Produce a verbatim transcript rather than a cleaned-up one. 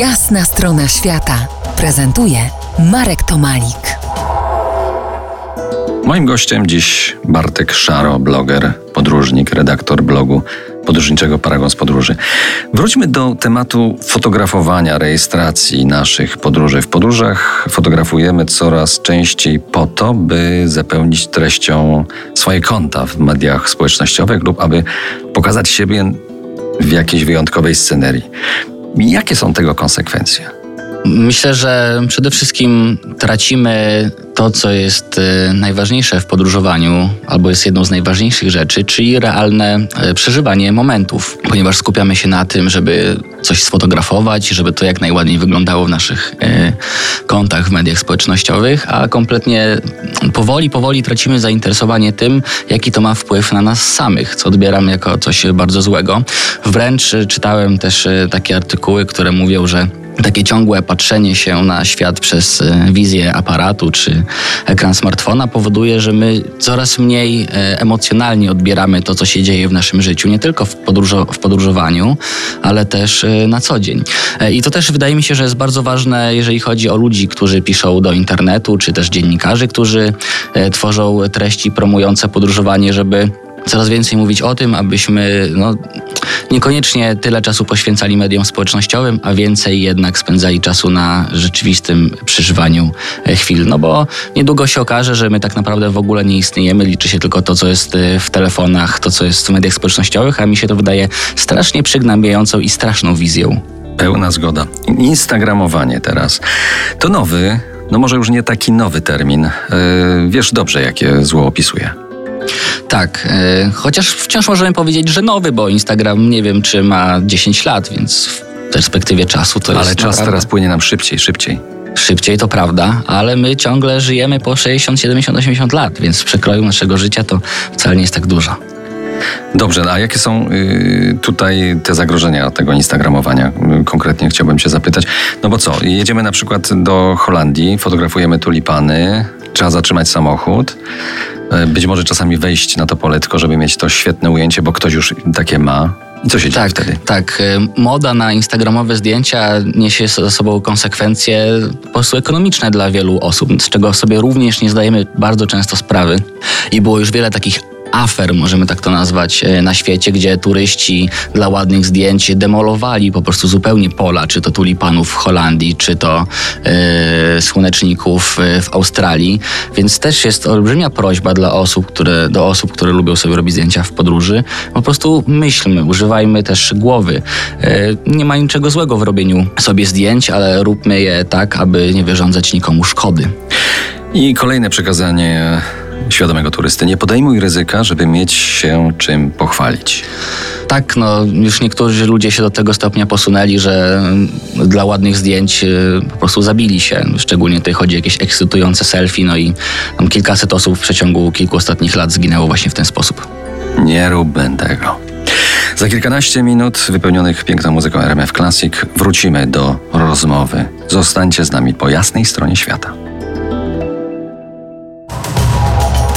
Jasna Strona Świata prezentuje Marek Tomalik. Moim gościem dziś Bartek Szaro, bloger, podróżnik, redaktor blogu podróżniczego Paragony Podróży. Wróćmy do tematu fotografowania, rejestracji naszych podróży. W podróżach fotografujemy coraz częściej po to, by zapełnić treścią swoje konta w mediach społecznościowych lub aby pokazać siebie w jakiejś wyjątkowej scenerii. Jakie są tego konsekwencje? Myślę, że przede wszystkim tracimy to, co jest najważniejsze w podróżowaniu, albo jest jedną z najważniejszych rzeczy, czyli realne przeżywanie momentów, ponieważ skupiamy się na tym, żeby coś sfotografować, żeby to jak najładniej wyglądało w naszych kontach w mediach społecznościowych, a kompletnie powoli, powoli tracimy zainteresowanie tym, jaki to ma wpływ na nas samych, co odbieram jako coś bardzo złego. Wręcz czytałem też takie artykuły, które mówią, że takie ciągłe patrzenie się na świat przez wizję aparatu czy ekran smartfona powoduje, że my coraz mniej emocjonalnie odbieramy to, co się dzieje w naszym życiu, nie tylko w, podróżo- w podróżowaniu, ale też na co dzień. I to też wydaje mi się, że jest bardzo ważne, jeżeli chodzi o ludzi, którzy piszą do internetu, czy też dziennikarzy, którzy tworzą treści promujące podróżowanie, żeby coraz więcej mówić o tym, abyśmy no, niekoniecznie tyle czasu poświęcali mediom społecznościowym, a więcej jednak spędzali czasu na rzeczywistym przeżywaniu chwil. No bo niedługo się okaże, że my tak naprawdę w ogóle nie istniejemy, liczy się tylko to, co jest w telefonach, to, co jest w mediach społecznościowych, a mi się to wydaje strasznie przygnębiającą i straszną wizją. Pełna zgoda. Instagramowanie teraz. To nowy, no może już nie taki nowy termin. Yy, wiesz dobrze, jakie zło opisuje. Tak, yy, chociaż wciąż możemy powiedzieć, że nowy, bo Instagram nie wiem, czy ma dziesięć lat, więc w perspektywie czasu to ale jest... Ale czas naprawdę... teraz płynie nam szybciej, szybciej. Szybciej, to prawda, ale my ciągle żyjemy po sześćdziesiąt, siedemdziesiąt, osiemdziesiąt lat, więc w przekroju naszego życia to wcale nie jest tak dużo. Dobrze, a jakie są y, tutaj te zagrożenia tego instagramowania? Konkretnie chciałbym się zapytać. No bo co, jedziemy na przykład do Holandii, fotografujemy tulipany, trzeba zatrzymać samochód, być może czasami wejść na to pole, tylko żeby mieć to świetne ujęcie, bo ktoś już takie ma. I co się dzieje tak, wtedy? Tak, moda na instagramowe zdjęcia niesie ze sobą konsekwencje po prostu ekonomiczne dla wielu osób, z czego sobie również nie zdajemy bardzo często sprawy. I było już wiele takich afer, możemy tak to nazwać, na świecie, gdzie turyści dla ładnych zdjęć demolowali po prostu zupełnie pola, czy to tulipanów w Holandii, czy to yy, słoneczników w Australii, więc też jest olbrzymia prośba dla osób, które, do osób, które lubią sobie robić zdjęcia w podróży. Po prostu myślmy, używajmy też głowy. Yy, nie ma niczego złego w robieniu sobie zdjęć, ale róbmy je tak, aby nie wyrządzać nikomu szkody. I kolejne przekazanie świadomego turysty. Nie podejmuj ryzyka, żeby mieć się czym pochwalić. Tak, no już niektórzy ludzie się do tego stopnia posunęli, że dla ładnych zdjęć po prostu zabili się. Szczególnie tutaj chodzi o jakieś ekscytujące selfie, no i tam kilkaset osób w przeciągu kilku ostatnich lat zginęło właśnie w ten sposób. Nie róbmy tego. Za kilkanaście minut wypełnionych piękną muzyką R M F Classic wrócimy do rozmowy. Zostańcie z nami po Jasnej Stronie Świata.